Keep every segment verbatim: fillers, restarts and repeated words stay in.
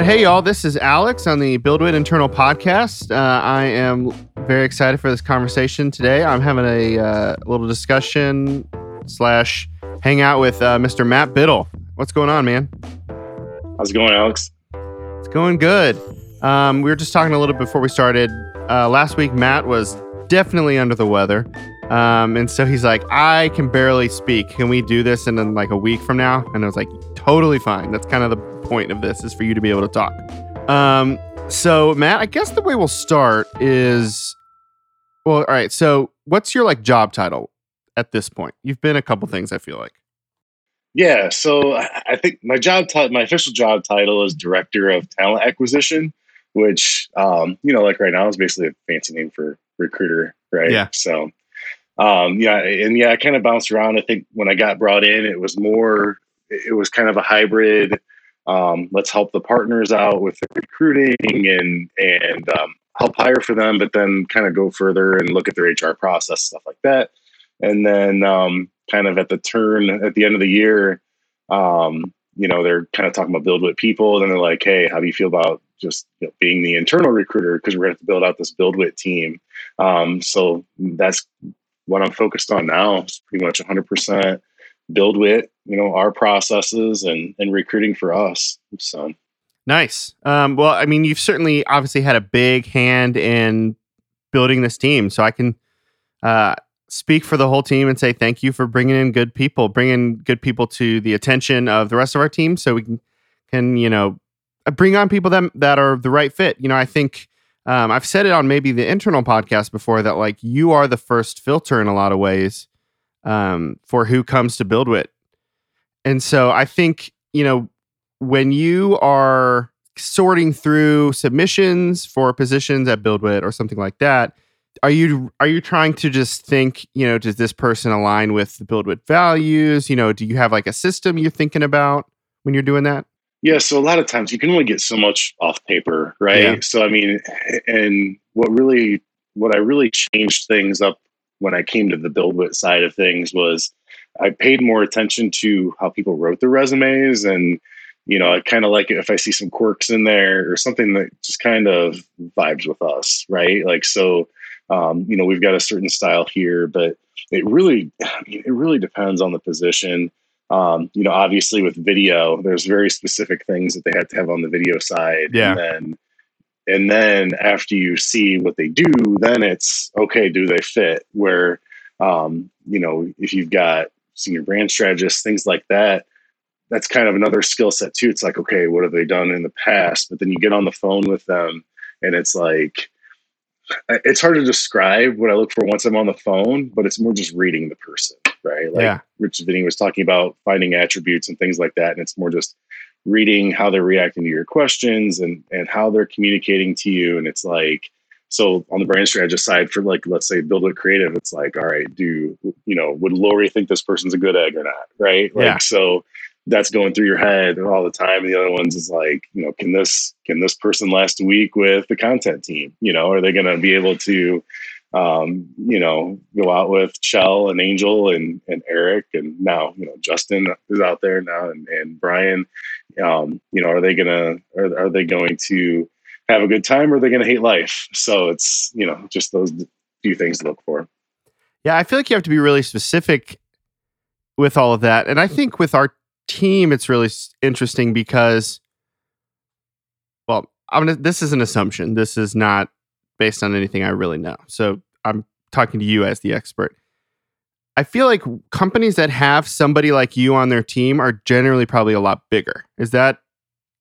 right, hey y'all, this is Alex on the BuildWitt Internal Podcast. Uh, I am very excited for this conversation today. I'm having a uh, little discussion slash hang out with uh, Mister Matt Biddle. What's going on, man? How's it going, Alex? It's going good. Um, we were just talking a little before we started. Uh, last week, Matt was definitely under the weather. Um, and so he's like, I can barely speak. Can we do this in, in like a week from now? And I was like, totally fine. That's kind of the point of this, is for you to be able to talk. Um, so Matt, I guess the way we'll start is, well, all right. So what's your like job title at this point? You've been a couple things, I feel like. Yeah. So I think my job, t- my official job title is Director of Talent Acquisition, which, um, you know, like right now is basically a fancy name for recruiter. Right. Yeah. So, Um, yeah. And yeah, I kind of bounced around. I think when I got brought in, it was more, it was kind of a hybrid. Um, let's help the partners out with recruiting and, and, um, help hire for them, but then kind of go further and look at their H R process, stuff like that. And then, um, kind of at the turn at the end of the year, um, you know, they're kind of talking about BuildWitt people. And they're like, hey, how do you feel about just you know, being the internal recruiter? Cause we're going to have to build out this BuildWitt team. Um, so that's what I'm focused on now is pretty much one hundred percent BuildWitt, you know, our processes and and recruiting for us. So nice. Um, well, I mean, you've certainly obviously had a big hand in building this team. So I can uh, speak for the whole team and say thank you for bringing in good people, bringing good people to the attention of the rest of our team, so we can can you know bring on people that that are the right fit. You know, I think. Um, I've said it on maybe the internal podcast before that like you are the first filter in a lot of ways um, for who comes to BuildWitt. And so I think, you know, when you are sorting through submissions for positions at BuildWitt or something like that, are you are you trying to just think, you know, does this person align with the BuildWitt values? You know, do you have like a system you're thinking about when you're doing that? Yeah. So a lot of times you can only get so much off paper, right? Yeah. So, I mean, and what really, what I really changed things up when I came to the BuildWitt side of things was I paid more attention to how people wrote their resumes. And, you know, I kind of like it if I see some quirks in there or something that just kind of vibes with us, right? Like, so, um, you know, we've got a certain style here, but it really, I mean, it really depends on the position. Um, you know, obviously with video, there's very specific things that they have to have on the video side. Yeah. And then, and then after you see what they do, then it's okay. Do they fit where, um, you know, if you've got senior brand strategists, things like that, that's kind of another skill set too. It's like, okay, what have they done in the past? But then you get on the phone with them and it's like, it's hard to describe what I look for once I'm on the phone, but it's more just reading the person. Right. Like yeah. Richard Vinny was talking about finding attributes and things like that. And it's more just reading how they're reacting to your questions and, and how they're communicating to you. And it's like, so on the brand strategist side for like, let's say BuildWitt Creative, it's like, all right, do, you know, would Lori think this person's a good egg or not? Right. Like, yeah. So that's going through your head all the time. And the other ones is like, you know, can this, can this person last a week with the content team? You know, are they going to be able to, um, you know, go out with Shell and Angel and, and Eric, and now, you know, Justin is out there now and, and Brian, um, you know, are they gonna, are, are they going to have a good time or are they going to hate life? So it's, you know, just those few things to look for. Yeah. I feel like you have to be really specific with all of that. And I think with our team, it's really interesting because, well, I'm gonna, this is an assumption. This is not based on anything I really know. So I'm talking to you as the expert. I feel like companies that have somebody like you on their team are generally probably a lot bigger. Is that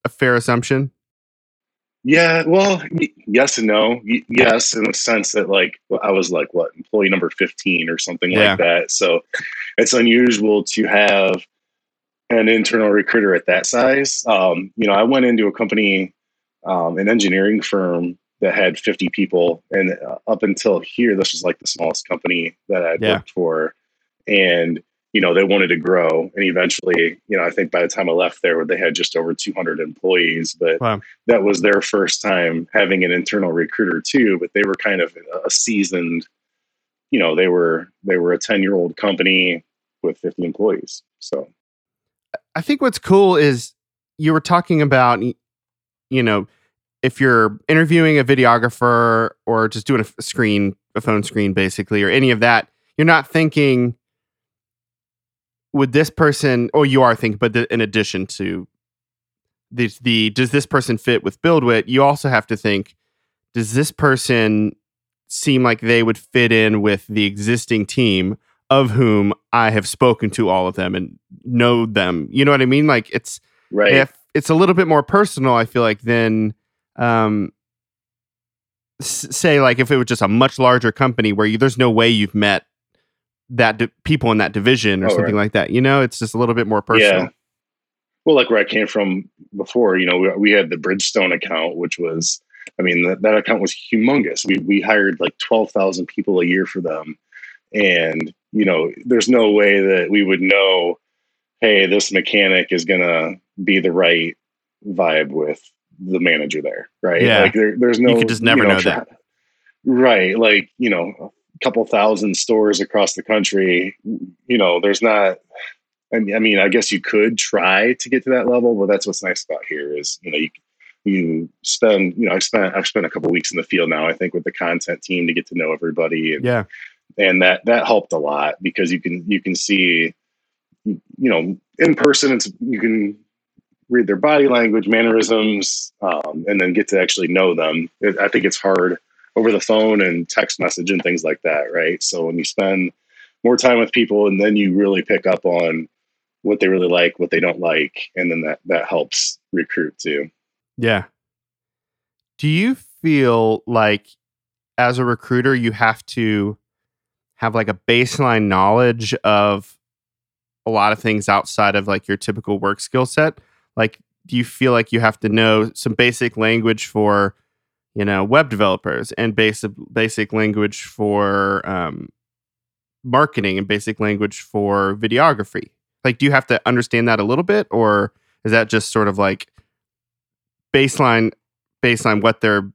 a fair assumption? Yeah, well, yes and no. Yes, in the sense that like I was like, what, employee number fifteen or something yeah. like that. So it's unusual to have an internal recruiter at that size. Um, you know, I went into a company, um, an engineering firm that had fifty people. And uh, up until here, this was like the smallest company that I'd yeah. worked for. And, you know, they wanted to grow. And eventually, you know, I think by the time I left there, they had just over two hundred employees, but wow. that was their first time having an internal recruiter too, but they were kind of a seasoned, you know, they were, they were a ten year old company with fifty employees. So I think what's cool is you were talking about you know, if you're interviewing a videographer or just doing a screen, a phone screen basically, or any of that, you're not thinking, would this person, or you are thinking, but the, in addition to the, the, does this person fit with BuildWitt? You also have to think, does this person seem like they would fit in with the existing team of whom I have spoken to all of them and know them? You know what I mean? Like it's, right. If it's a little bit more personal, I feel like, than, um, s- say like if it was just a much larger company where you, there's no way you've met that di- people in that division or oh, something right. like that. You know, it's just a little bit more personal. Yeah. Well, like where I came from before, you know, we, we had the Bridgestone account, which was, I mean, that, that account was humongous. We we hired like twelve thousand people a year for them. And, you know, there's no way that we would know, hey, this mechanic is going to be the right vibe with the manager there, right? Yeah. Like there, there's no... You could just never you know, know that. Right. Like, you know, a couple thousand stores across the country, you know, there's not... I mean, I guess you could try to get to that level, but that's what's nice about here is, you know, you you spend, you know, I've spent, I've spent a couple of weeks in the field now, I think, with the content team to get to know everybody. And, yeah. And that, that helped a lot because you can, you can see, you know, in person, it's, you can read their body language, mannerisms, um, and then get to actually know them. It, I think it's hard over the phone and text message and things like that. Right. So when you spend more time with people and then you really pick up on what they really like, what they don't like. And then that, that helps recruit too. Yeah. Do you feel like as a recruiter, you have to have like a baseline knowledge of a lot of things outside of like your typical work skill set? Like, do you feel like you have to know some basic language for, you know, web developers and basic, basic language for um, marketing and basic language for videography? Like, do you have to understand that a little bit, or is that just sort of like, baseline baseline what their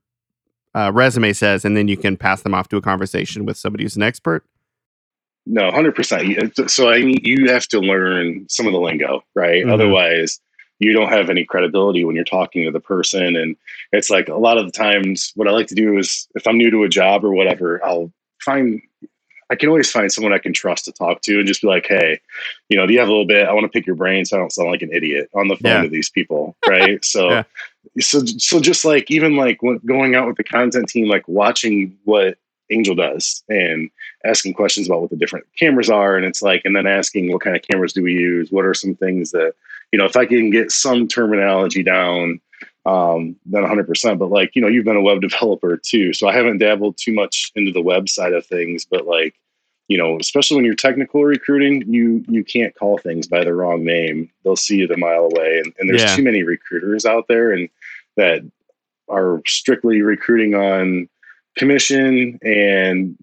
uh, resume says, and then you can pass them off to a conversation with somebody who's an expert? No, one hundred percent. So I mean, you have to learn some of the lingo, right? Mm-hmm. Otherwise, you don't have any credibility when you're talking to the person. And it's like a lot of the times what I like to do is if I'm new to a job or whatever, I'll find... I can always find someone I can trust to talk to and just be like, hey, you know, do you have a little bit? I want to pick your brain so I don't sound like an idiot on the phone yeah. to these people. Right. So, yeah. so, so just like, even like going out with the content team, like watching what Angel does and asking questions about what the different cameras are. And it's like, and then asking what kind of cameras do we use? What are some things that, you know, if I can get some terminology down, um, then one hundred percent. But like, you know, you've been a web developer too. So I haven't dabbled too much into the web side of things, but like, you know, especially when you're technical recruiting, you, you can't call things by the wrong name. They'll see you the mile away. And, and there's yeah. too many recruiters out there and that are strictly recruiting on commission and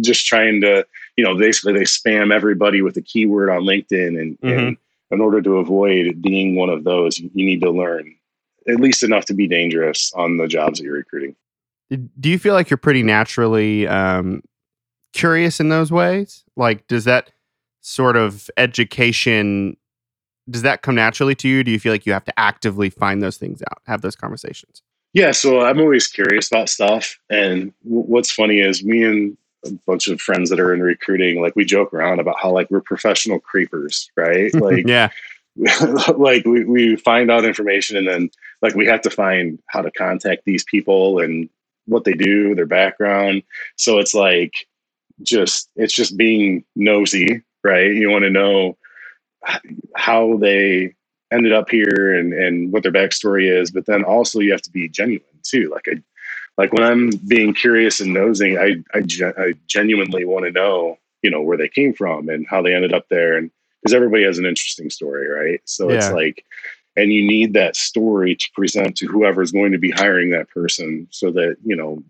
just trying to, you know, basically they spam everybody with a keyword on LinkedIn. And, mm-hmm. and in order to avoid being one of those, you need to learn at least enough to be dangerous on the jobs that you're recruiting. Do you feel like you're pretty naturally um, curious in those ways? Like, does that sort of education, does that come naturally to you? Do you feel like you have to actively find those things out, have those conversations? Yeah. So I'm always curious about stuff. And w- what's funny is me and a bunch of friends that are in recruiting, like we joke around about how like we're professional creepers, right? Like, yeah. like we, we find out information and then like we have to find how to contact these people and what they do, their background. So it's like just it's just being nosy, right? You want to know how they ended up here and and what their backstory is, but then also you have to be genuine too. Like I like when I'm being curious and nosing, I I, gen- I genuinely want to know, you know, where they came from and how they ended up there, and because everybody has an interesting story, right? So yeah. it's like, and you need that story to present to whoever's going to be hiring that person so that, you know,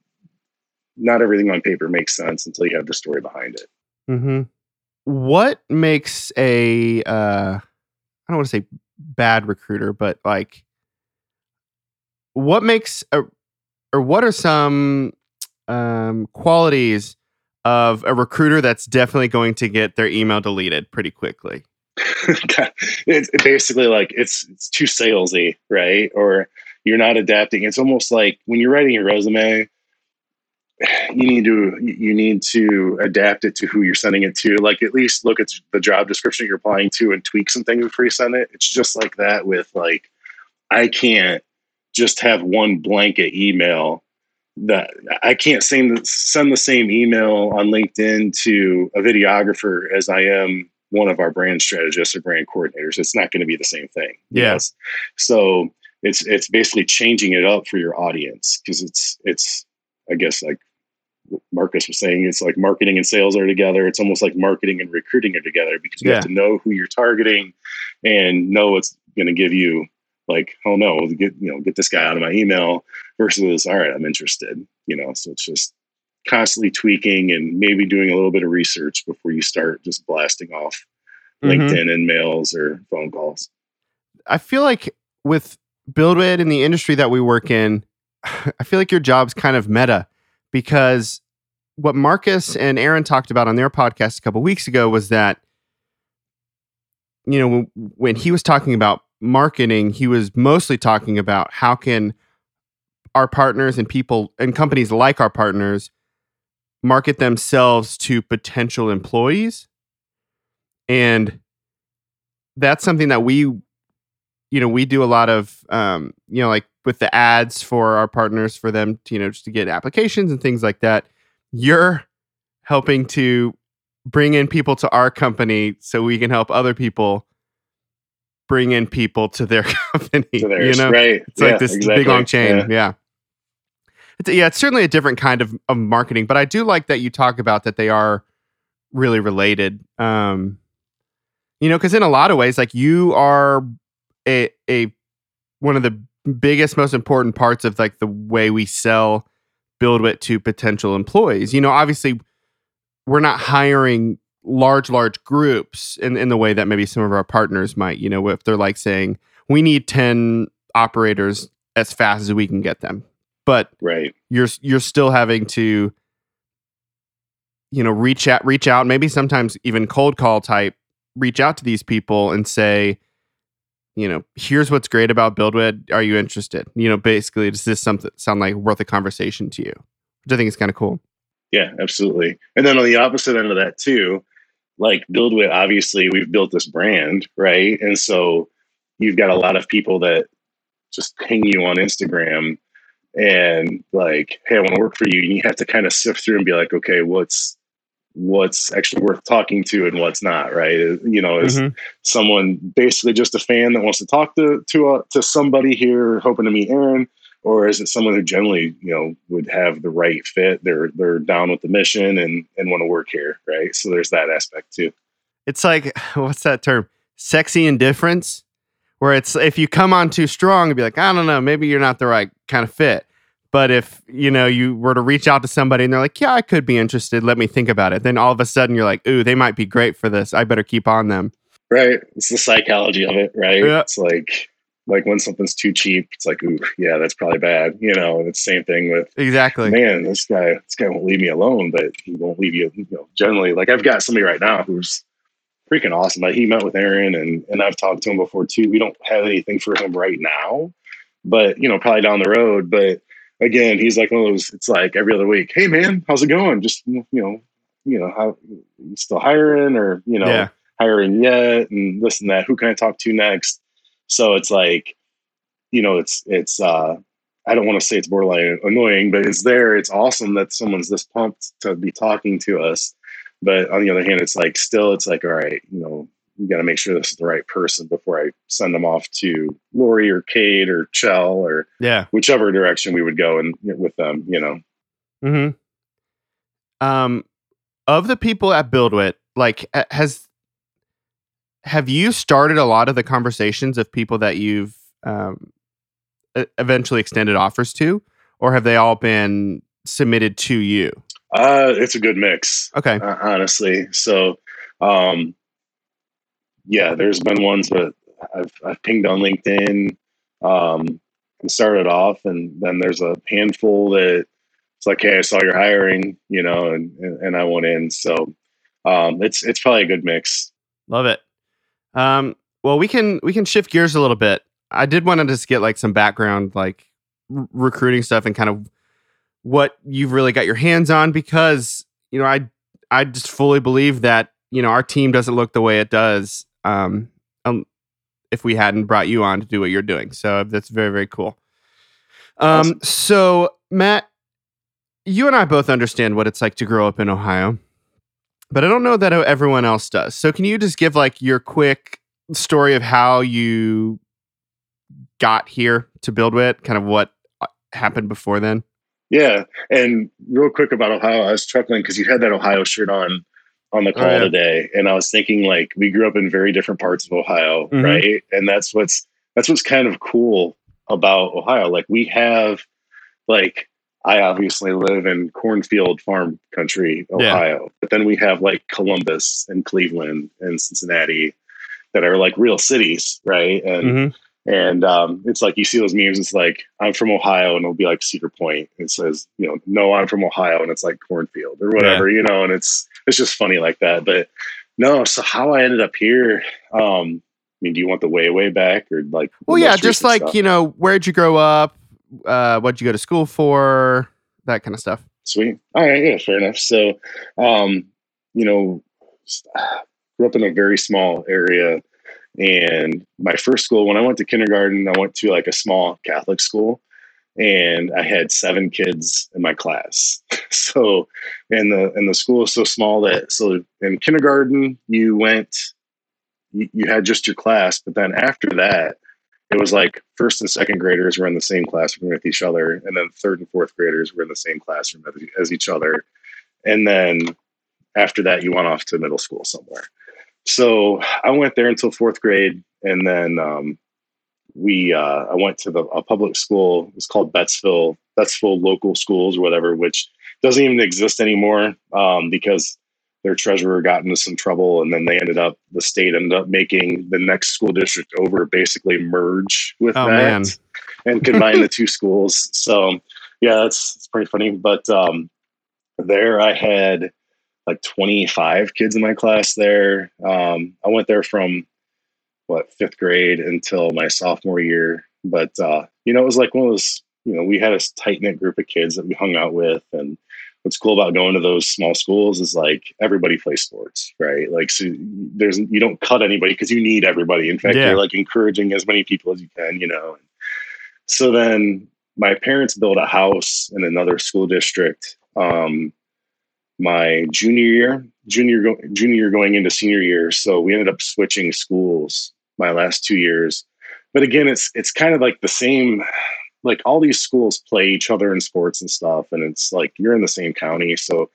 not everything on paper makes sense until you have the story behind it. Mm-hmm. What makes a, uh, I don't want to say bad recruiter, but like, what makes, a, or what are some um, qualities of a recruiter that's definitely going to get their email deleted pretty quickly? It's basically like it's it's too salesy, right? Or you're not adapting. It's almost like when you're writing your resume, you need to you need to adapt it to who you're sending it to. Like, at least look at the job description you're applying to and tweak some things before you send it. It's just like that with, like, I can't just have one blanket email. That I can't send the, send the same email on LinkedIn to a videographer as I am one of our brand strategists or brand coordinators. It's not going to be the same thing. Yes. Yeah. So it's it's basically changing it up for your audience, because it's it's I guess, like Marcus was saying, it's like marketing and sales are together. It's almost like marketing and recruiting are together, because you yeah. have to know who you're targeting and know it's going to give you, like, oh no, get, you know, get this guy out of my email, versus, all right, I'm interested, you know? So it's just constantly tweaking and maybe doing a little bit of research before you start just blasting off mm-hmm. LinkedIn and mails or phone calls. I feel like with BuildWitt and the industry that we work in, I feel like your job's kind of meta, because what Marcus and Aaron talked about on their podcast a couple of weeks ago was that, you know, when, when he was talking about marketing, he was mostly talking about how can our partners and people and companies like our partners market themselves to potential employees. And that's something that we, you know, we do a lot of, um, you know, like, with the ads for our partners, for them to, you know, just to get applications and things like that. You're helping to bring in people to our company so we can help other people bring in people to their company. To theirs, you know? Right. It's yeah, like this exactly. big long chain. Yeah. Yeah. It's, yeah. It's certainly a different kind of, of marketing, but I do like that you talk about that. They are really related. Um, you know, cause in a lot of ways, like, you are a, a, one of the biggest, most important parts of, like, the way we sell BuildWitt to potential employees. You know, obviously we're not hiring large, large groups in, in the way that maybe some of our partners might, you know, if they're, like, saying we need ten operators as fast as we can get them, but right. you're, you're still having to, you know, reach out, reach out, maybe sometimes even cold call type, reach out to these people and say, you know, here's what's great about BuildWitt. Are you interested? You know, basically, does this something sound like worth a conversation to you? Which I think is kind of cool. Yeah, absolutely. And then on the opposite end of that too, like, BuildWitt, obviously we've built this brand, right? And so you've got a lot of people that just ping you on Instagram and, like, hey, I want to work for you. And you have to kind of sift through and be like, okay, what's, what's actually worth talking to and what's not, right? You know, is mm-hmm. someone basically just a fan that wants to talk to to uh, to somebody here, hoping to meet Aaron, or is it someone who generally, you know, would have the right fit? They're they're down with the mission and and want to work here, right? So there's that aspect too. It's like, what's that term? Sexy indifference, where it's, if you come on too strong, it'd be like, I don't know, maybe you're not the right kind of fit. But if, you know, you were to reach out to somebody and they're like, yeah, I could be interested, let me think about it, then all of a sudden you're like, ooh, they might be great for this, I better keep on them. Right. It's the psychology of it, right? Yeah. It's like, like when something's too cheap, it's like, ooh, yeah, that's probably bad. You know, and it's the same thing with, exactly, man, this guy, this guy won't leave me alone, but he won't leave you, you know, generally. Like, I've got somebody right now who's freaking awesome. Like, he met with Aaron and, and I've talked to him before too. We don't have anything for him right now, but, you know, probably down the road. But again, he's like one of those, it's like every other week, hey man, how's it going? Just, you know, you know, how you still hiring, or, you know, yeah. hiring yet, and this and that, who can I talk to next? So it's like, you know, it's, it's, uh, I don't want to say it's borderline annoying, but it's there. It's awesome that someone's this pumped to be talking to us. But on the other hand, it's like, still, it's like, all right, you know, you got to make sure this is the right person before I send them off to Lori or Kate or Chell or yeah. whichever direction we would go and with them, you know? Mm-hmm. Um, of the people at BuildWitt, like, has, have you started a lot of the conversations of people that you've, um, eventually extended offers to, or have they all been submitted to you? Uh, it's a good mix. Okay. Uh, honestly. So, um, yeah, there's been ones that I've, I've pinged on LinkedIn um, and started off. And then there's a handful that it's like, hey, I saw you're hiring, you know, and, and, and I want in. So um, it's, it's probably a good mix. Love it. Um, well, we can, we can shift gears a little bit. I did want to just get like some background, like r- recruiting stuff and kind of what you've really got your hands on, because, you know, I, I just fully believe that, you know, our team doesn't look the way it does um, um, if we hadn't brought you on to do what you're doing. So that's very, very cool. Um, awesome. So Matt, you and I both understand what it's like to grow up in Ohio, but I don't know that everyone else does. So can you just give like your quick story of how you got here to BuildWitt, kind of what happened before then? Yeah. And real quick about Ohio, I was chuckling because you had that Ohio shirt on on the call oh, yeah. today. And I was thinking, like, we grew up in very different parts of Ohio, mm-hmm. right? And that's what's that's what's kind of cool about Ohio. Like, we have, like, I obviously live in cornfield farm country, Ohio. Yeah. But then we have, like, Columbus and Cleveland and Cincinnati that are, like, real cities, right? And mm-hmm. And um, it's like, you see those memes, it's like, I'm from Ohio, and it'll be like Cedar Point. It says, you know, no, I'm from Ohio, and it's like cornfield or whatever, yeah. you know, and it's, it's just funny like that. But no, so how I ended up here, um, I mean, do you want the way, way back or like? Well, yeah, just like, stuff? You know, where'd you grow up? Uh, what'd you go to school for? That kind of stuff. Sweet. All right. Yeah, fair enough. So, um, you know, grew up in a very small area. And my first school, when I went to kindergarten, I went to like a small Catholic school, and I had seven kids in my class. So, and the, and the school is so small that, so in kindergarten, you went, you, you had just your class, but then after that, it was like first and second graders were in the same classroom with each other. And then third and fourth graders were in the same classroom as each other. And then after that, you went off to middle school somewhere. So I went there until fourth grade, and then um, we uh, I went to the, a public school. It's called Bettsville Bettsville Local Schools or whatever, which doesn't even exist anymore um, because their treasurer got into some trouble, and then they ended up the state ended up making the next school district over basically merge with oh, that man. and combine the two schools. So yeah, that's it's pretty funny. But um, there I had like twenty-five kids in my class there. Um, I went there from what, fifth grade until my sophomore year. But, uh, you know, it was like one of those, you know, we had a tight knit group of kids that we hung out with. And what's cool about going to those small schools is like everybody plays sports, right? Like, so there's, you don't cut anybody because you need everybody. In fact, yeah. you're like encouraging as many people as you can, you know? So then my parents built a house in another school district. Um, my junior year, junior, junior year going into senior year. So we ended up switching schools my last two years. But again, it's, it's kind of like the same, like all these schools play each other in sports and stuff. And it's like, you're in the same county. So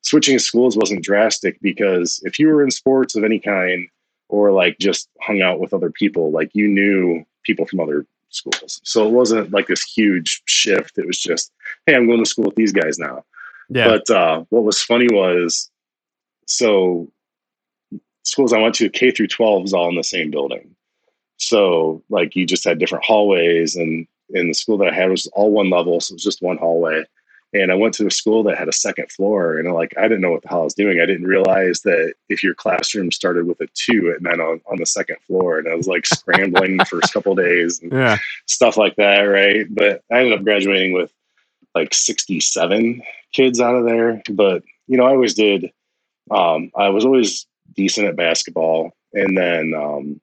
switching schools wasn't drastic because if you were in sports of any kind, or like just hung out with other people, like you knew people from other schools. So it wasn't like this huge shift. It was just, hey, I'm going to school with these guys now. Yeah. But uh, what was funny was, so schools I went to K through twelve was all in the same building. So like you just had different hallways, and in the school that I had was all one level. So it was just one hallway. And I went to a school that had a second floor, and like, I didn't know what the hell I was doing. I didn't realize that if your classroom started with a two, it meant on, on the second floor. And I was like scrambling the first couple of days and yeah. stuff like that. Right. But I ended up graduating with like sixty-seven kids out of there. But, you know, I always did. Um, I was always decent at basketball. And then um,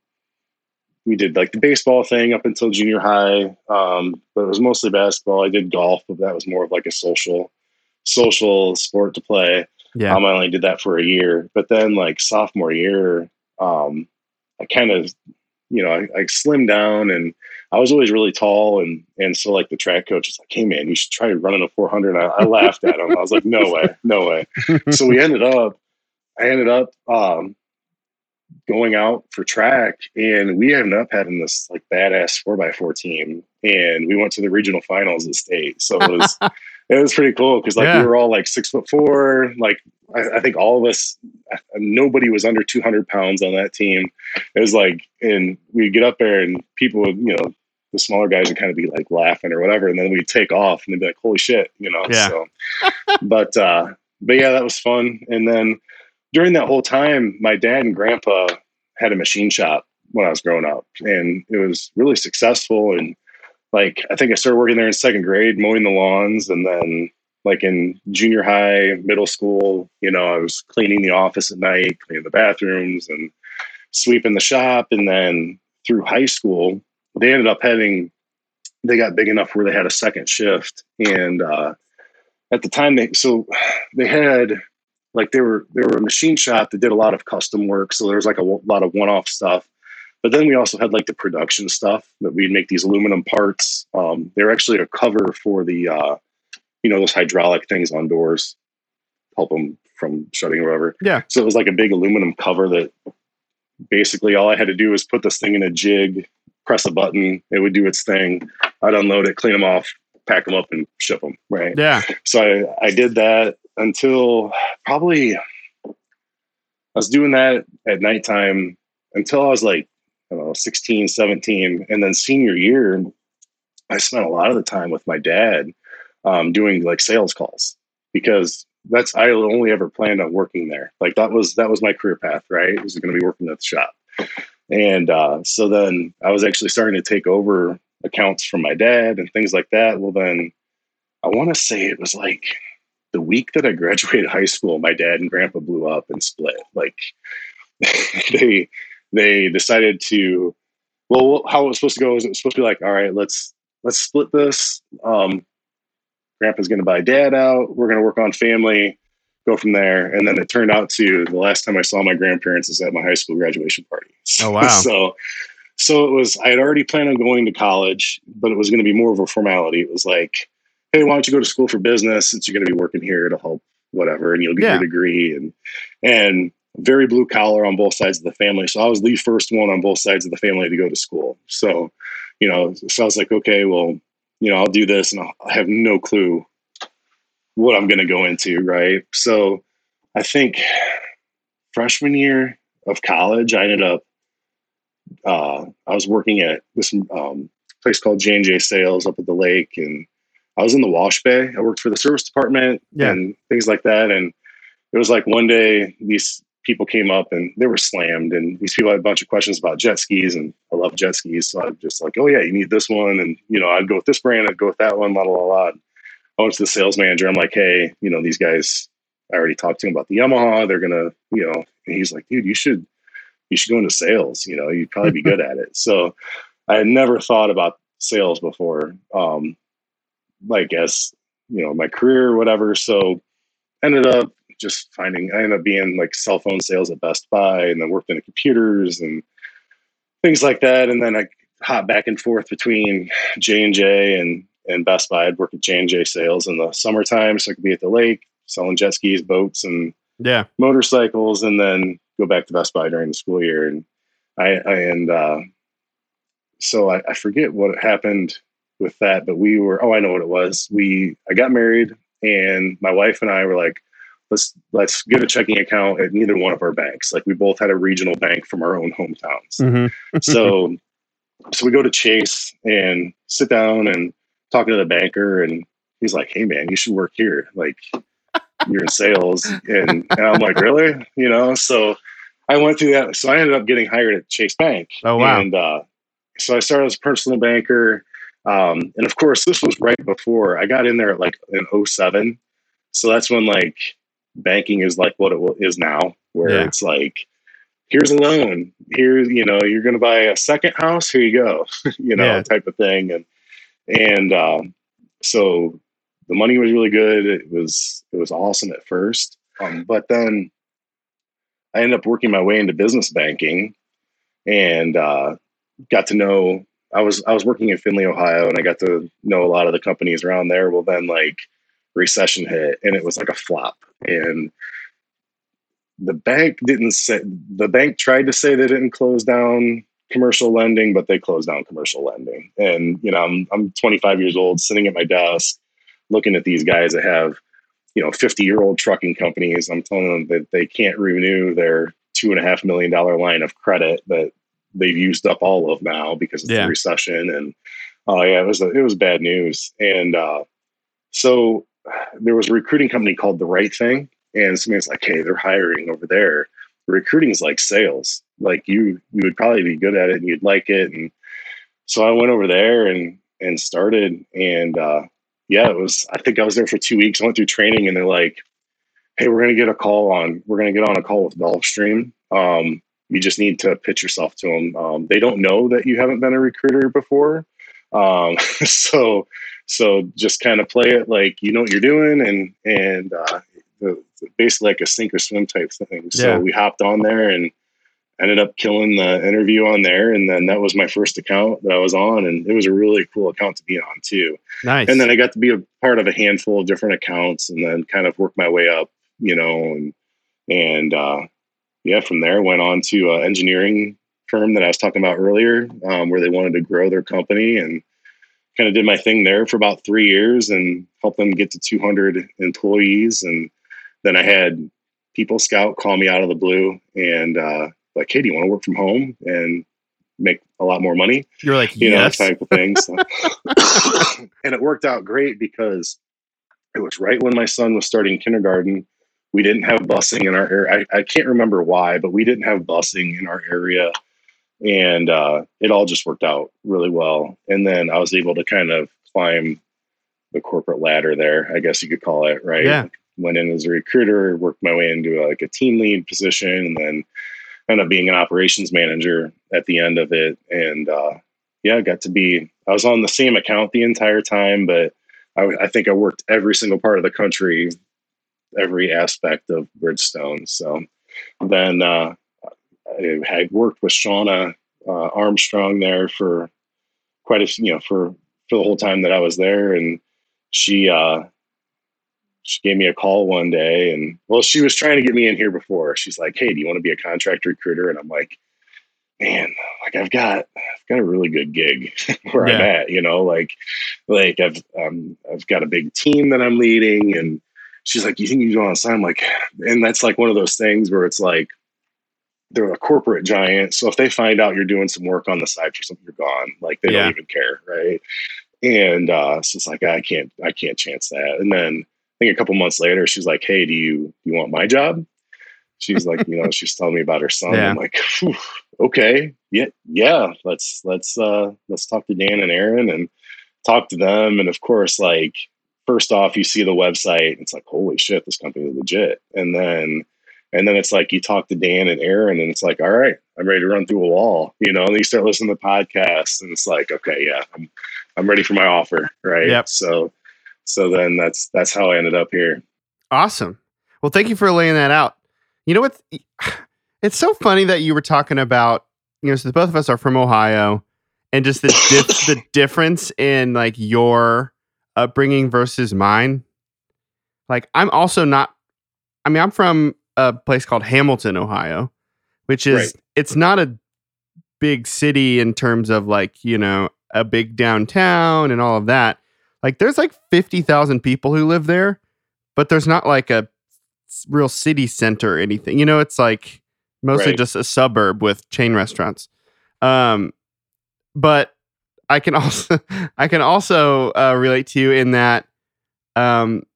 we did like the baseball thing up until junior high. Um, but it was mostly basketball. I did golf, but that was more of like a social, social sport to play. Yeah. Um, I only did that for a year, but then like sophomore year, um, I kind of, you know, I, I slimmed down, and I was always really tall. And, and so like the track coach was like, hey man, you should try running a four hundred. I, I laughed at him. I was like, no way, no way. So we ended up, I ended up um, going out for track, and we ended up having this like badass four by four team. And we went to the regional finals at state. So it was, it was pretty cool. Cause like yeah. we were all like six foot four. Like I, I think all of us, nobody was under two hundred pounds on that team. It was like, and we'd get up there and people would, you know, the smaller guys would kind of be like laughing or whatever. And then we'd take off and they'd be like, holy shit, you know? Yeah. So, but, uh, but yeah, that was fun. And then during that whole time, my dad and grandpa had a machine shop when I was growing up, and it was really successful. And like, I think I started working there in second grade, mowing the lawns. And then like in junior high, middle school, you know, I was cleaning the office at night, cleaning the bathrooms and sweeping the shop. And then through high school, they ended up having, they got big enough where they had a second shift. And uh, at the time, they so they had like they were they were a machine shop that did a lot of custom work. So there was like a w- lot of one-off stuff. But then we also had like the production stuff that we'd make these aluminum parts. Um, they were actually a cover for the, uh, you know, those hydraulic things on doors, help them from shutting or whatever. Yeah. So it was like a big aluminum cover that basically all I had to do was put this thing in a jig, press a button, it would do its thing. I'd unload it, clean them off, pack them up, and ship them. Right. Yeah. So I, I did that until probably I was doing that at nighttime until I was like, I don't know, sixteen, seventeen. And then senior year, I spent a lot of the time with my dad um, doing like sales calls, because that's, I only ever planned on working there. Like that was, that was my career path, right? It was going to be working at the shop. And uh, so then I was actually starting to take over accounts from my dad and things like that. Well, then I want to say it was like the week that I graduated high school, my dad and grandpa blew up and split. Like they, they decided to, well, how it was supposed to go is it was supposed to be like, all right, let's, let's split this. Um, Grandpa's going to buy dad out. We're going to work on family, go from there. And then it turned out to the last time I saw my grandparents is at my high school graduation party. Oh, wow. So, so it was, I had already planned on going to college, but it was going to be more of a formality. It was like, hey, why don't you go to school for business since you're going to be working here to help whatever, and you'll get yeah. your degree. And, and very blue collar on both sides of the family. So I was the first one on both sides of the family to go to school. So, you know, so I was like, okay, well, you know, I'll do this and I'll, I have no clue what I'm going to go into. Right. So I think freshman year of college, I ended up, uh, I was working at this, um, place called J and J Sales up at the lake. And I was in the wash bay. I worked for the service department yeah. and things like that. And it was like one day these people came up and they were slammed, and these people had a bunch of questions about jet skis, and I love jet skis. So I'm just like, oh yeah, you need this one. And you know, I'd go with this brand, I'd go with that one, blah, blah, blah. I went to the sales manager. I'm like, hey, you know, these guys, I already talked to them about the Yamaha. They're going to, you know, and he's like, dude, you should, you should go into sales. You know, you'd probably be good at it. So I had never thought about sales before. Um, like as you know, my career or whatever. So ended up, just finding, I ended up being like cell phone sales at Best Buy, and then worked in the computers and things like that. And then I hopped back and forth between J and J and, and Best Buy. I'd work at J and J Sales in the summertime, so I could be at the lake selling jet skis, boats, and yeah, motorcycles, and then go back to Best Buy during the school year. And I, I and, uh, so I, I forget what happened with that, but we were, oh, I know what it was. We, I got married, and my wife and I were like, let's, let's get a checking account at neither one of our banks. Like we both had a regional bank from our own hometowns. Mm-hmm. so, so we go to Chase and sit down and talk to the banker, and he's like, hey man, you should work here. Like you're in sales. And, and I'm like, really? You know? So I went through that. So I ended up getting hired at Chase Bank. Oh, wow. And, uh, so I started as a personal banker. Um, and of course this was right before I got in there at like in oh seven. So that's when like, banking is like what it is now, where yeah. it's like, here's a loan, here, you know, you're going to buy a second house, here you go, you know, yeah. type of thing. And, and, um, so the money was really good. It was, it was awesome at first. Um, but then I ended up working my way into business banking, and, uh, got to know, I was, I was working in Findlay, Ohio, and I got to know a lot of the companies around there. Well, then like recession hit, and it was like a flop. And the bank didn't say, the bank tried to say they didn't close down commercial lending, but they closed down commercial lending. And, you know, I'm, I'm twenty-five years old, sitting at my desk, looking at these guys that have, you know, fifty year old trucking companies. I'm telling them that they can't renew their two and a half million dollar line of credit that they've used up all of now because of yeah. the recession. And oh uh, yeah, it was, it was bad news. And, uh, so there was a recruiting company called The Right Thing, and somebody's like, hey, they're hiring over there. Recruiting is like sales. like you, you would probably be good at it and you'd like it. And so I went over there and, and started. And, uh, yeah, it was, I think I was there for two weeks. I went through training and they're like, hey, we're going to get a call on, we're going to get on a call with Gulfstream. Um, you just need to pitch yourself to them. Um, they don't know that you haven't been a recruiter before. Um, so, so just kind of play it like you know what you're doing, and, and, uh, the, basically like a sink or swim type thing. So yeah. We hopped on there and ended up killing the interview on there. And then that was my first account that I was on. And it was a really cool account to be on too. Nice. And then I got to be a part of a handful of different accounts and then kind of work my way up, you know, and, and, uh, yeah, from there went on to an engineering firm that I was talking about earlier, um, where they wanted to grow their company, and kind of did my thing there for about three years and helped them get to two hundred employees. And then I had People Scout call me out of the blue and, uh, like, hey, do you want to work from home and make a lot more money? You're like, you yes. know, that type of thing. So. And it worked out great because it was right when my son was starting kindergarten. We didn't have busing in our area. I, I can't remember why, but we didn't have busing in our area. And uh, it all just worked out really well. And then I was able to kind of climb the corporate ladder there, I guess you could call it, right? Yeah. Went in as a recruiter, worked my way into a, like a team lead position, and then ended up being an operations manager at the end of it. And uh, yeah, I got to be, I was on the same account the entire time, but I, I think I worked every single part of the country, every aspect of Bridgestone. So then uh, I had worked with Shauna uh, Armstrong there for quite a few, you know, for, for the whole time that I was there. And she, uh, she gave me a call one day, and well, she was trying to get me in here before. She's like, hey, do you want to be a contract recruiter? And I'm like, man, like I've got, I've got a really good gig where yeah. I'm at, you know, like, like I've, um, I've got a big team that I'm leading. And she's like, you think you want to sign? I'm like, and that's like one of those things where it's like, they're a corporate giant. So if they find out you're doing some work on the side for something, you're gone. Like they yeah. don't even care. Right. And, uh, so it's like, I can't, I can't chance that. And then I think a couple months later, she's like, hey, do you, you want my job? She's like, you know, she's telling me about her son. Yeah. I'm like, okay. Yeah. Yeah. Let's, let's, uh, let's talk to Dan and Aaron and talk to them. And of course, like, first off, you see the website, it's like, holy shit, this company is legit. And then, and then it's like, you talk to Dan and Aaron and it's like, all right, I'm ready to run through a wall, you know, and you start listening to podcasts and it's like, okay, yeah, I'm, I'm ready for my offer. Right. Yep. So, so then that's, that's how I ended up here. Awesome. Well, thank you for laying that out. You know what? It's so funny that you were talking about, you know, so the both of us are from Ohio, and just the, dif- the difference in like your upbringing versus mine. Like I'm also not, I mean, I'm from a place called Hamilton, Ohio, which is, right. It's not a big city in terms of like, you know, a big downtown and all of that. Like there's like fifty thousand people who live there, but there's not like a real city center or anything. You know, it's like mostly right. just a suburb with chain restaurants. Um, but I can also I can also uh, relate to you in that, um,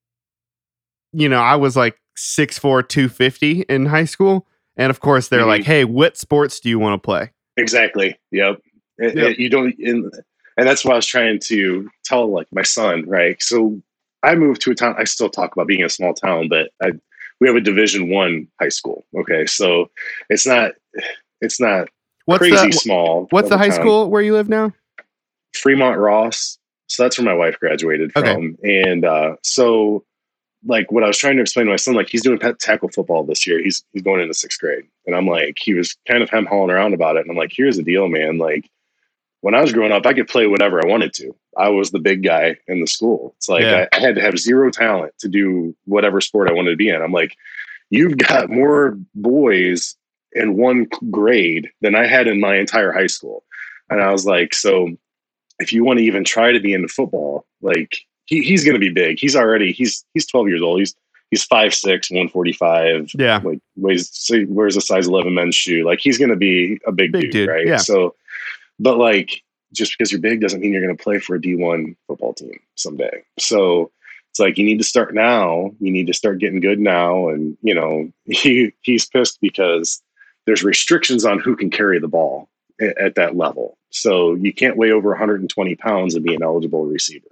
you know, I was like six four, two fifty in high school, and of course they're mm-hmm. like, "Hey, what sports do you want to play?" Exactly. Yep. It, yep. It, you don't, and, and that's what I was trying to tell like my son, right? So I moved to a town. I still talk about being in a small town, but I, we have a Division One high school. Okay, so it's not it's not what's crazy the, small. What's the high town. School where you live now? Fremont Ross. So that's where my wife graduated from. Okay. And uh, so like what I was trying to explain to my son, like he's doing tackle football this year. He's he's going into sixth grade. And I'm like, he was kind of hem-hawing around about it. And I'm like, here's the deal, man. Like when I was growing up, I could play whatever I wanted to. I was the big guy in the school. It's like, yeah. I, I had to have zero talent to do whatever sport I wanted to be in. I'm like, you've got more boys in one grade than I had in my entire high school. And I was like, so if you want to even try to be into football, like he, he's going to be big. He's already, he's, he's twelve years old. He's, he's five, six, one forty-five. Yeah. Like weighs, wears a size eleven men's shoe. Like he's going to be a big, big dude, dude. Right. Yeah. So, but like, just because you're big doesn't mean you're going to play for a D one football team someday. So it's like, you need to start now. You need to start getting good now. And you know, he, he's pissed because there's restrictions on who can carry the ball at, at that level. So you can't weigh over one hundred twenty pounds and be an eligible receiver.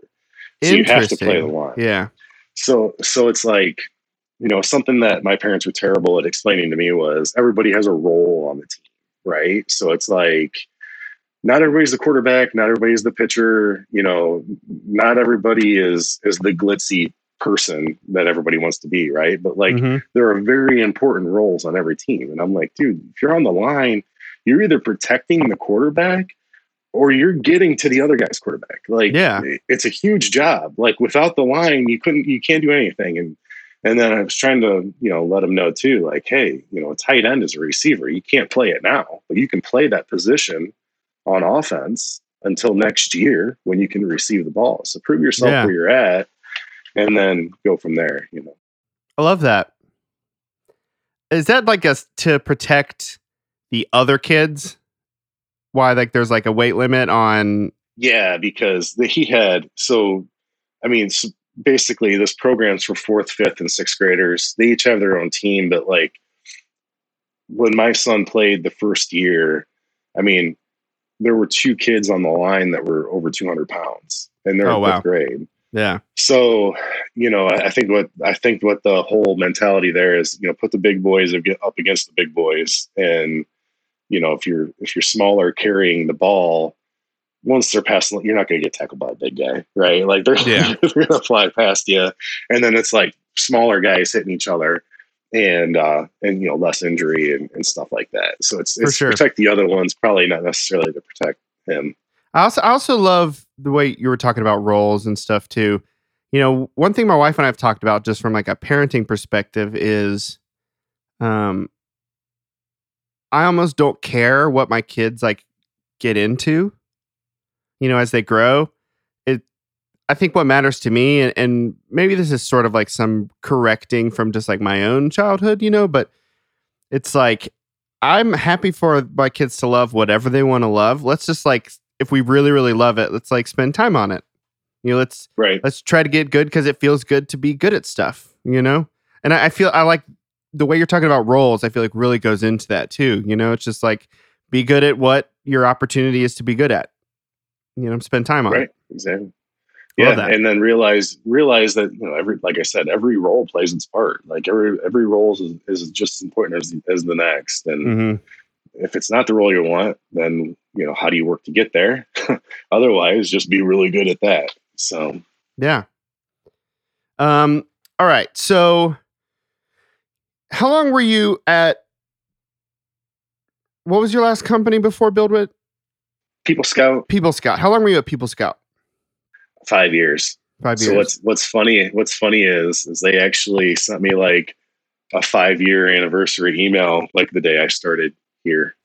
So you have to play the line. Yeah. So, so it's like, you know, something that my parents were terrible at explaining to me was everybody has a role on the team. Right. So it's like, not everybody's the quarterback. Not everybody's the pitcher. You know, not everybody is, is the glitzy person that everybody wants to be. Right. But like, mm-hmm. there are very important roles on every team. And I'm like, dude, if you're on the line, you're either protecting the quarterback or you're getting to the other guy's quarterback. Like, yeah. it's a huge job. Like without the line, you couldn't, you can't do anything. And, and then I was trying to, you know, let them know too, like, hey, you know, a tight end is a receiver. You can't play it now, but you can play that position on offense until next year when you can receive the ball. So prove yourself yeah. where you're at and then go from there. You know, I love that. Is that like a, to protect the other kids? Why? Like there's like a weight limit on. Yeah, because the, he had, so, I mean, so basically this program's for fourth, fifth and sixth graders. They each have their own team. But like when my son played the first year, I mean, there were two kids on the line that were over two hundred pounds and they're oh, in fifth wow. grade. Yeah. So, you know, I think what, I think what the whole mentality there is, you know, put the big boys up against the big boys. And, you know, if you're, if you're smaller carrying the ball, once they're past, you're not going to get tackled by a big guy, right? Like they're, yeah. they're going to fly past you. And then it's like smaller guys hitting each other and, uh, and, you know, less injury and, and stuff like that. So it's, it's sure. protect the other ones, probably not necessarily to protect him. I also, I also love the way you were talking about roles and stuff too. You know, one thing my wife and I have talked about just from like a parenting perspective is, um, I almost don't care what my kids like get into, you know, as they grow. It, I think what matters to me, and, and maybe this is sort of like some correcting from just like my own childhood, you know, but it's like, I'm happy for my kids to love whatever they want to love. Let's just like, if we really, really love it, let's like spend time on it. You know, let's, right. let's try to get good. 'Cause it feels good to be good at stuff, you know? And I, I feel, I like the way you're talking about roles. I feel like really goes into that too. You know, it's just like, be good at what your opportunity is to be good at. You know, spend time on right, it. Exactly. Yeah, and then realize realize that, you know, every, like I said, every role plays its part. Like every every role is, is just as important as as the next. And mm-hmm. if it's not the role you want, then you know how do you work to get there? Otherwise, just be really good at that. So yeah. Um. All right. So, how long were you at? What was your last company before BuildWitt? People Scout. People Scout. How long were you at People Scout? Five years. Five years. So what's what's funny? What's funny is is they actually sent me like a five year anniversary email like the day I started here.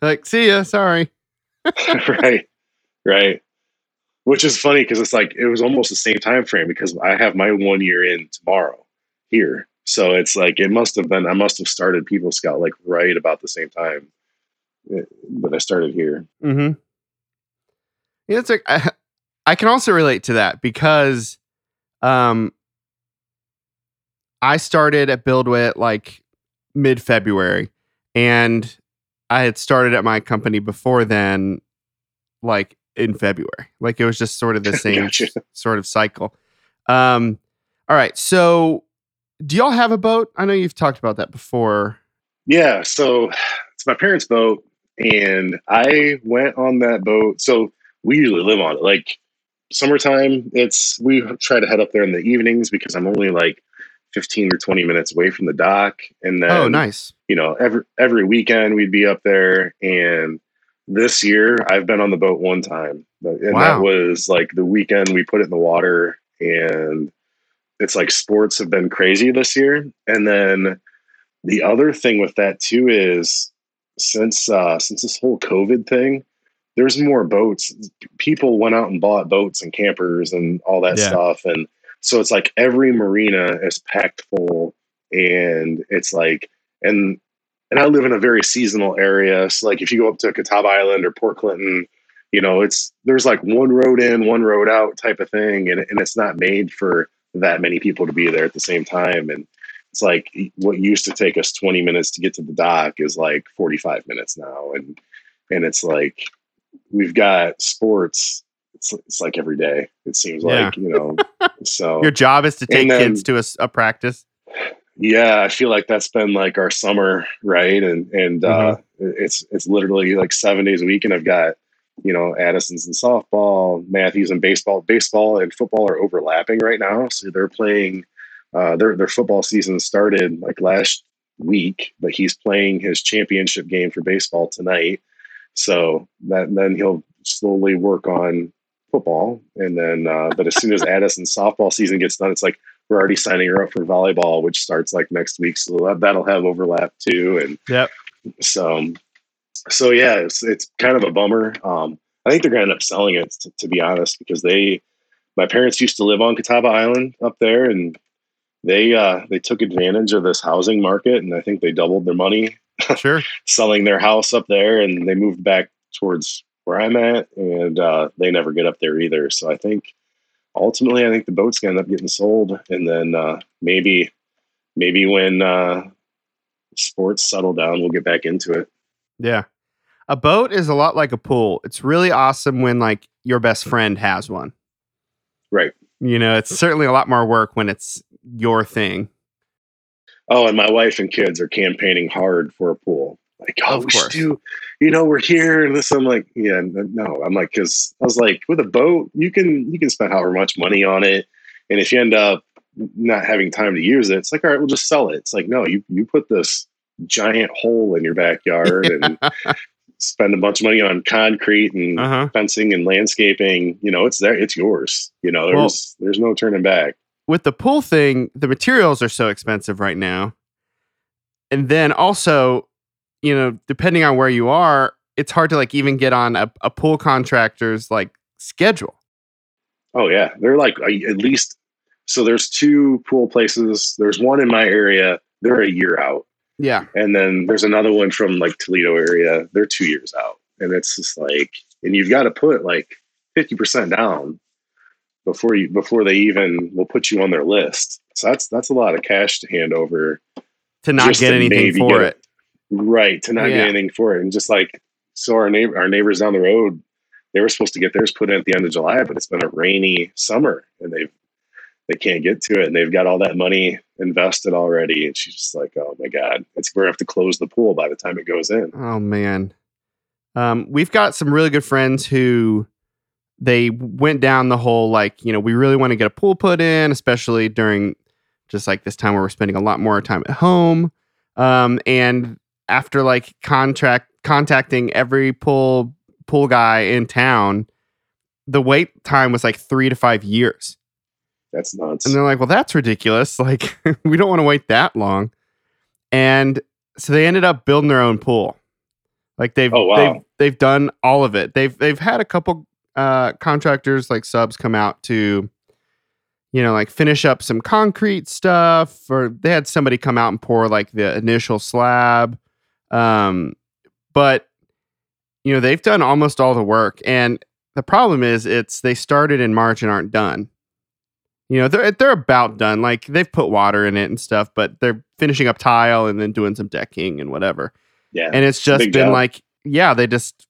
Like, see ya. Sorry. Right. Right. Which is funny because it's like it was almost the same time frame because I have my one year in tomorrow here. So it's like it must have been. I must have started People Scout like right about the same time that I started here. Mm-hmm. Yeah, it's like I, I can also relate to that because, um, I started at BuildWitt like mid February, and I had started at my company before then, like in February. Like it was just sort of the same gotcha. sort of cycle. Um, all right, so. Do y'all have a boat? I know you've talked about that before. Yeah, so it's my parents' boat, and I went on that boat. So we usually live on it. Like summertime, it's we try to head up there in the evenings because I'm only like fifteen or twenty minutes away from the dock. And then, oh, nice. You know, every every weekend we'd be up there. And this year, I've been on the boat one time, and wow. that was like the weekend we put it in the water and. It's like sports have been crazy this year. And then the other thing with that too, is since, uh, since this whole COVID thing, there's more boats. People went out and bought boats and campers and all that yeah. stuff. And so it's like every marina is packed full and it's like, and, and I live in a very seasonal area. So like if you go up to Catawba Island or Port Clinton, you know, it's, there's like one road in, one road out type of thing. And, and it's not made for that many people to be there at the same time. And it's like what used to take us twenty minutes to get to the dock is like forty-five minutes now. And, and it's like, we've got sports. It's, it's like every day, it seems yeah. like, you know, so your job is to take then, kids to a, a practice. Yeah. I feel like that's been like our summer. Right. And, and, mm-hmm. uh, it's, it's literally like seven days a week, and I've got, you know, Addison's in softball, Matthews in baseball. Baseball and football are overlapping right now. So they're playing, uh, their, their football season started like last week, but he's playing his championship game for baseball tonight. So that, then he'll slowly work on football. And then, uh, but as soon as Addison's softball season gets done, it's like, we're already signing her up for volleyball, which starts like next week. So that, that'll have overlap too. And yep. so, So yeah, it's it's kind of a bummer. Um, I think they're going to end up selling it, t- to be honest, because they, my parents used to live on Catawba Island up there, and they uh, they took advantage of this housing market, and I think they doubled their money, sure, selling their house up there, and they moved back towards where I'm at, and uh, they never get up there either. So I think ultimately, I think the boat's going to end up getting sold, and then uh, maybe maybe when uh, sports settle down, we'll get back into it. Yeah. A boat is a lot like a pool. It's really awesome when like your best friend has one. Right. You know, it's certainly a lot more work when it's your thing. Oh, and my wife and kids are campaigning hard for a pool. Like, oh, we should do, you know, we're here and this. I'm like, yeah, no. I'm like, cause I was like, with a boat, you can, you can spend however much money on it. And if you end up not having time to use it, it's like, all right, we'll just sell it. It's like, no, you, you put this giant hole in your backyard and spend a bunch of money on concrete and uh-huh. fencing and landscaping. You know, it's there, it's yours. You know, there's well, there's no turning back. With the pool thing, the materials are so expensive right now. And then also, you know, depending on where you are, it's hard to like even get on a, a pool contractor's like schedule. Oh yeah. They're like at least, so there's two pool places. There's one in my area. They're a year out. Yeah. And then there's another one from like Toledo area. They're two years out. And it's just like, and you've got to put like fifty percent down before you, before they even will put you on their list. So that's, that's a lot of cash to hand over to not get anything for it. Right. To not get anything for it. And just like, so our neighbor, our neighbors down the road, they were supposed to get theirs put in at the end of July, but it's been a rainy summer and they've, they can't get to it, and they've got all that money invested already. And she's just like, oh my God, it's, we're going to have to close the pool by the time it goes in. Oh man. Um, we've got some really good friends who they went down the whole, like, you know, we really want to get a pool put in, especially during just like this time where we're spending a lot more time at home. Um, and after like contract contacting every pool pool guy in town, the wait time was like three to five years. That's nuts. And they're like, well, that's ridiculous. Like, we don't want to wait that long. And so they ended up building their own pool. Like they've, oh, wow. they've, they've done all of it. They've, they've had a couple uh, contractors like subs come out to, you know, like finish up some concrete stuff, or they had somebody come out and pour like the initial slab. Um, but you know, they've done almost all the work. And the problem is it's, they started in March and aren't done. You know, they're they're about done. Like, they've put water in it and stuff, but they're finishing up tile and then doing some decking and whatever. Yeah. And it's just been job. like, yeah, they just,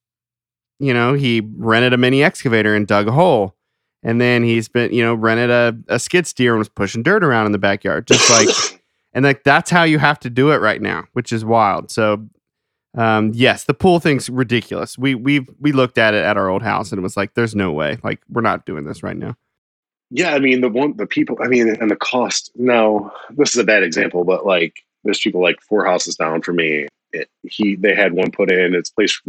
you know, he rented a mini excavator and dug a hole. And then he's been, you know, rented a, a skid steer and was pushing dirt around in the backyard. Just like, and like, that's how you have to do it right now, which is wild. So, um, yes, the pool thing's ridiculous. We, we, we looked at it at our old house and it was like, there's no way. Like, we're not doing this right now. Yeah, I mean, the one, the people, I mean, and the cost. Now, this is a bad example, but like, there's people like four houses down from me. It, he, they had one put in. It's placed,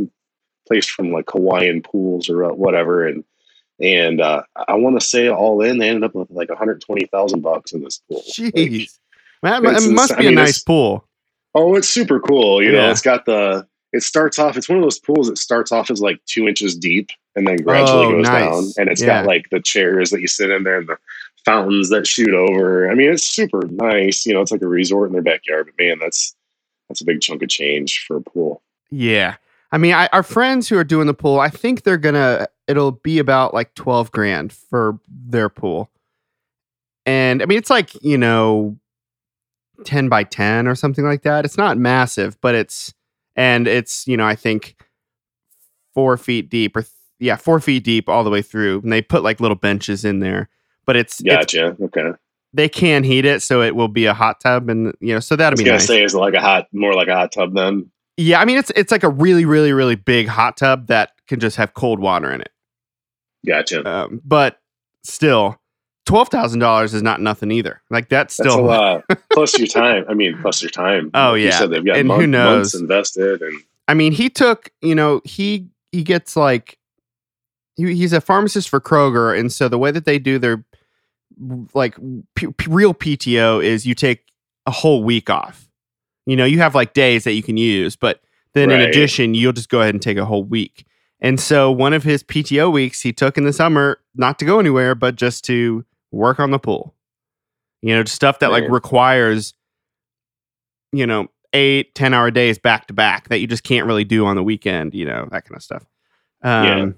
placed from like Hawaiian Pools or whatever, and and uh, I want to say all in, they ended up with like one hundred twenty thousand bucks in this pool. Jeez, like, well, it must be I mean, a nice pool. Oh, it's super cool. You yeah. know, it's got the. It starts off. It's one of those pools that starts off as like two inches deep and then gradually oh, goes nice. down. And it's yeah. got like the chairs that you sit in there and the fountains that shoot over. I mean, it's super nice. You know, it's like a resort in their backyard. But man, that's that's a big chunk of change for a pool. Yeah, I mean, I, our friends who are doing the pool, I think they're gonna. It'll be about like twelve grand for their pool. And I mean, it's like, you know, ten by ten or something like that. It's not massive, but it's, and it's, you know, I think four feet deep or th- yeah, four feet deep all the way through. And they put like little benches in there, but it's, gotcha. It's, okay. They can heat it. So it will be a hot tub and, you know, so that'll be nice. I was going to say it's like a hot, more like a hot tub then. Yeah. I mean, it's, it's like a really, really, really big hot tub that can just have cold water in it. Gotcha. Um, but still, twelve thousand dollars is not nothing either. Like that's still that's a lot. plus your time. I mean, plus your time. Oh yeah. You said they've got and month, who knows? months invested. And I mean, he took, you know, he, he gets like, he, he's a pharmacist for Kroger. And so the way that they do their like p- real P T O is you take a whole week off, you know, you have like days that you can use, but then right. in addition, you'll just go ahead and take a whole week. And so one of his P T O weeks he took in the summer, not to go anywhere, but just to work on the pool, you know, stuff that right. like requires, you know, eight, ten hour days back to back that you just can't really do on the weekend, you know, that kind of stuff. Um, yeah.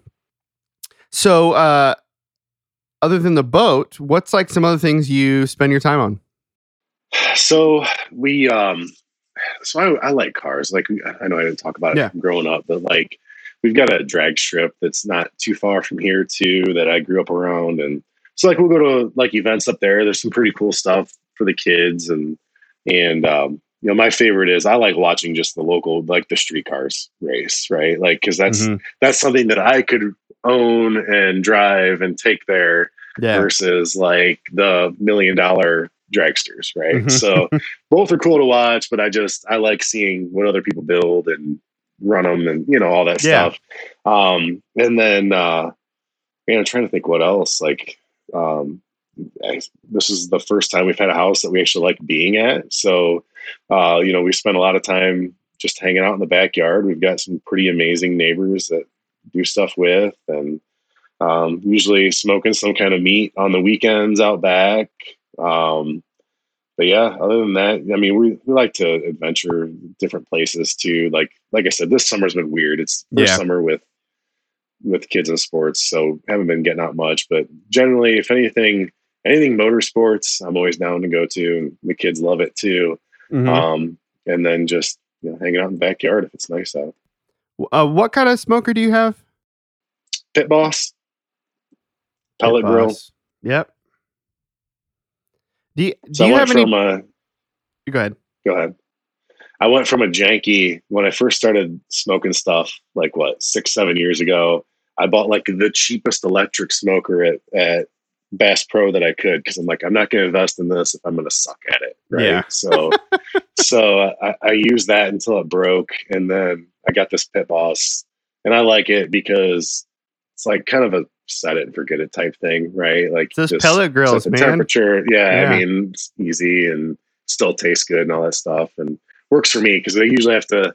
So, uh, other than the boat, what's like some other things you spend your time on? So we, um, so I, I like cars. Like I know I didn't talk about yeah. it growing up, but like, we've got a drag strip that's not too far from here too that I grew up around. And so like, we'll go to like events up there. There's some pretty cool stuff for the kids. And, and, um, you know, my favorite is I like watching just the local, like the street cars race, right? Like, cause that's, mm-hmm. that's something that I could own and drive and take there yeah. versus like the million dollar dragsters. Right. Mm-hmm. So both are cool to watch, but I just, I like seeing what other people build and run them and you know all that yeah. stuff um and then uh you know trying to think what else like um I, this is the first time we've had a house that we actually like being at, so uh you know we spent a lot of time just hanging out in the backyard. We've got some pretty amazing neighbors that do stuff with, and um usually smoking some kind of meat on the weekends out back. um But yeah, other than that, I mean, we, we like to adventure different places too. Like, like I said, this summer's been weird. It's first yeah. summer with, with kids in sports. So haven't been getting out much, but generally if anything, anything motorsports, I'm always down to go to, and the kids love it too. Mm-hmm. Um, and then just you know, hanging out in the backyard if it's nice out. Uh, what kind of smoker do you have? Pit Boss. Pellet Pit Grill. Boss. Yep. Do you, do so you have any? A, go ahead. Go ahead. I went from a janky when I first started smoking stuff, like what six, seven years ago. I bought like the cheapest electric smoker at, at Bass Pro that I could because I'm like, I'm not going to invest in this if I'm going to suck at it, right? Yeah. So, so I, I used that until it broke, and then I got this Pit Boss, and I like it because it's like kind of a set it and forget it type thing, right? Like those just pellet grills, man. Temperature, yeah, yeah. I mean, it's easy and still tastes good and all that stuff, and works for me because I usually have to.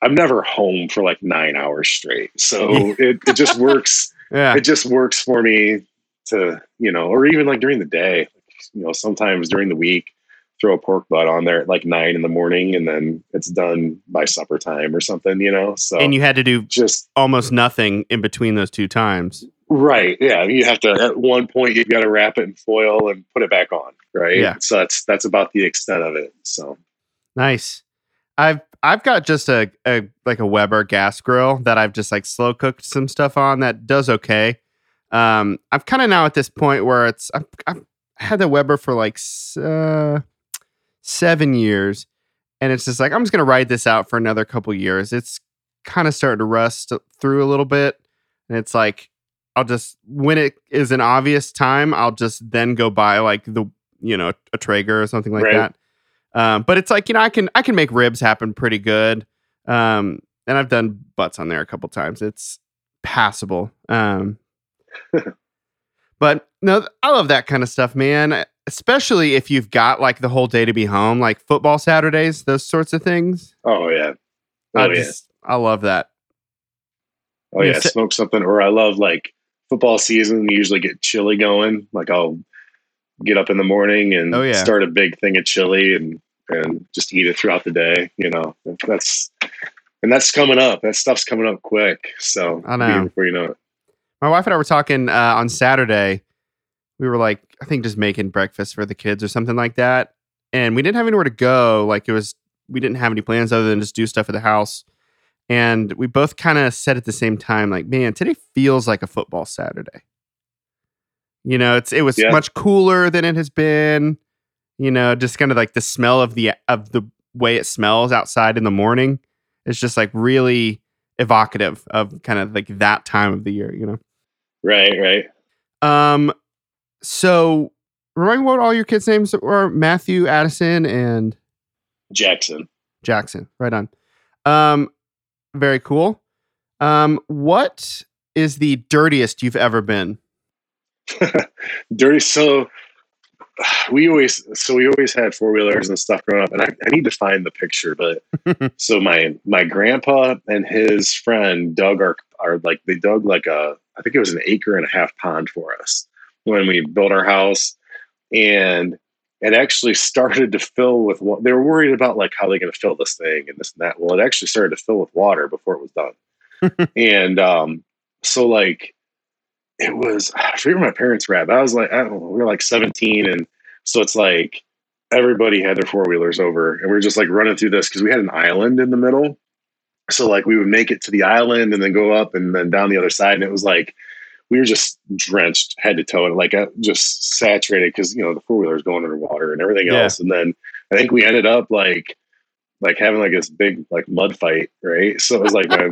I'm never home for like nine hours straight, so it, it just works. Yeah, it just works for me to you know, or even like during the day, you know, sometimes during the week, throw a pork butt on there at like nine in the morning, and then it's done by supper time or something, you know. So and you had to do just almost nothing in between those two times. Right. Yeah. You have to, at one point you've got to wrap it in foil and put it back on. Right. Yeah. So that's, that's about the extent of it. So nice. I've, I've got just a, a, like a Weber gas grill that I've just like slow cooked some stuff on that does okay. Um, I've kind of now at this point where it's, I've, I've had the Weber for like, uh, seven years and it's just like, I'm just going to ride this out for another couple years. It's kind of starting to rust through a little bit. And it's like, I'll just, when it is an obvious time, I'll just then go buy like the, you know, a Traeger or something like right. that. Um, but it's like, you know, I can, I can make ribs happen pretty good. Um, and I've done butts on there a couple times. It's passable. Um, but no, I love that kind of stuff, man. Especially if you've got like the whole day to be home, like football Saturdays, those sorts of things. Oh yeah. Oh, I just, yeah. I love that. Oh yeah. It's, smoke something. Or I love like, football season, we usually get chili going. Like I'll get up in the morning and oh, yeah. start a big thing of chili and, and just eat it throughout the day. You know, that's, and that's coming up. That stuff's coming up quick. So I know. Before you know it. My wife and I were talking uh, on Saturday. We were like, I think just making breakfast for the kids or something like that. and we didn't have anywhere to go. Like, it was, we didn't have any plans other than just do stuff at the house. And we both kind of said at the same time, like, man, today feels like a football Saturday. You know, it's it was yeah. much cooler than it has been. You know, just kind of like the smell of the of the way it smells outside in the morning is just like really evocative of kind of like that time of the year, you know? Right, right. Um, so remember what all your kids' names were? Matthew, Addison, and Jackson. Jackson, right on. Um, very cool. Um, what is the dirtiest you've ever been? Dirty. So we always, so we always had four wheelers and stuff growing up, and I, I need to find the picture. But so my my grandpa and his friend dug our, our like they dug like a I think it was an acre and a half pond for us when we built our house, and it actually started to fill with water. They were worried about like how they're going to fill this thing and this and that. Well, it actually started to fill with water before it was done, and um, so like. It was, I forget what my parents were at, but I was like, I don't know, we were like seventeen. And so it's like everybody had their four wheelers over, and we were just like running through this because we had an island in the middle. So like we would make it to the island and then go up and then down the other side. And it was like, we were just drenched head to toe and like just saturated because, you know, the four wheelers going underwater and everything yeah. else. And then I think we ended up like, like having like this big like mud fight, right? So it was like my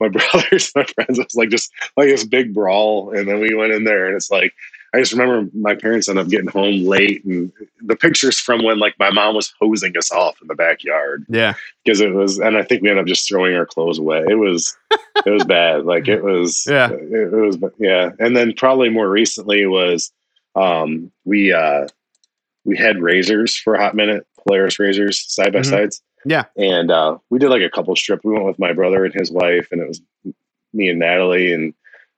my brothers, my friends, it was like just like this big brawl, and then we went in there, and it's like I just remember my parents ended up getting home late, and the pictures from when like my mom was hosing us off in the backyard, yeah, because it was, and I think we ended up just throwing our clothes away. It was it was bad, like it was yeah, it was yeah, and then probably more recently was um we uh we had razors for a hot minute. Polaris razors, side by mm-hmm. sides. Yeah. And uh, we did like a couple trip. We went with my brother and his wife, and it was me and Natalie, and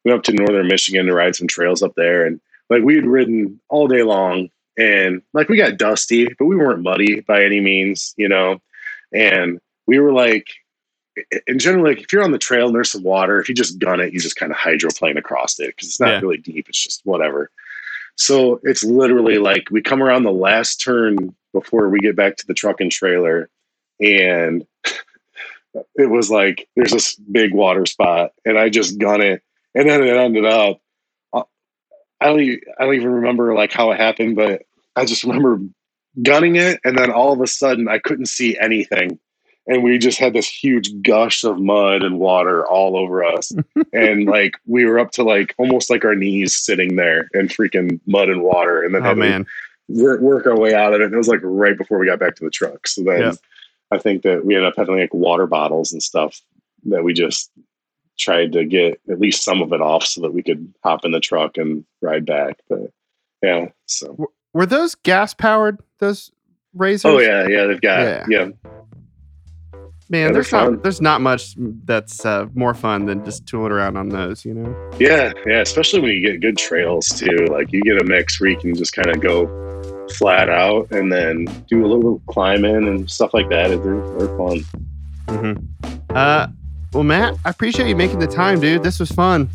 we went up to northern Michigan to ride some trails up there. And like we had ridden all day long, and like we got dusty, but we weren't muddy by any means, you know. And we were like, in general, like if you're on the trail and there's some water, if you just gun it, you just kind of hydroplane across it because it's not yeah. really deep. It's just whatever. So it's literally like we come around the last turn before we get back to the truck and trailer, and it was like there's this big water spot, and I just gun it, and then it ended up. I don't even, I don't even remember like how it happened, but I just remember gunning it, and then all of a sudden I couldn't see anything, and we just had this huge gush of mud and water all over us, and like we were up to like almost like our knees sitting there in freaking mud and water, and then oh man. work our way out of it. It was like right before we got back to the truck. So then yeah. I think that we ended up having like water bottles and stuff that we just tried to get at least some of it off so that we could hop in the truck and ride back. But yeah, so were those gas powered? Those razors? Oh yeah, yeah, they've got yeah. yeah. Man, yeah, there's not there's not much that's uh, more fun than just tooling around on those, you know? Yeah, yeah, especially when you get good trails too. Like you get a mix where you can just kind of go flat out and then do a little bit of climbing and stuff like that. They're, they're fun. Mm-hmm. Uh, well, Matt, I appreciate you making the time, dude. This was fun.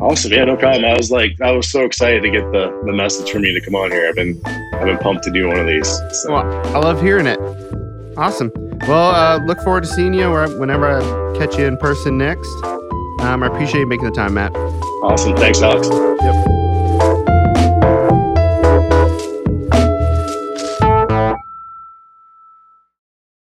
Awesome, yeah, no problem. I was like, I was so excited to get the, the message from you to come on here. I've been, I've been pumped to do one of these. So. Well, I love hearing it. Awesome. Well, uh, look forward to seeing you whenever I catch you in person next. Um, I appreciate you making the time, Matt. Awesome. Thanks, Alex. Yep.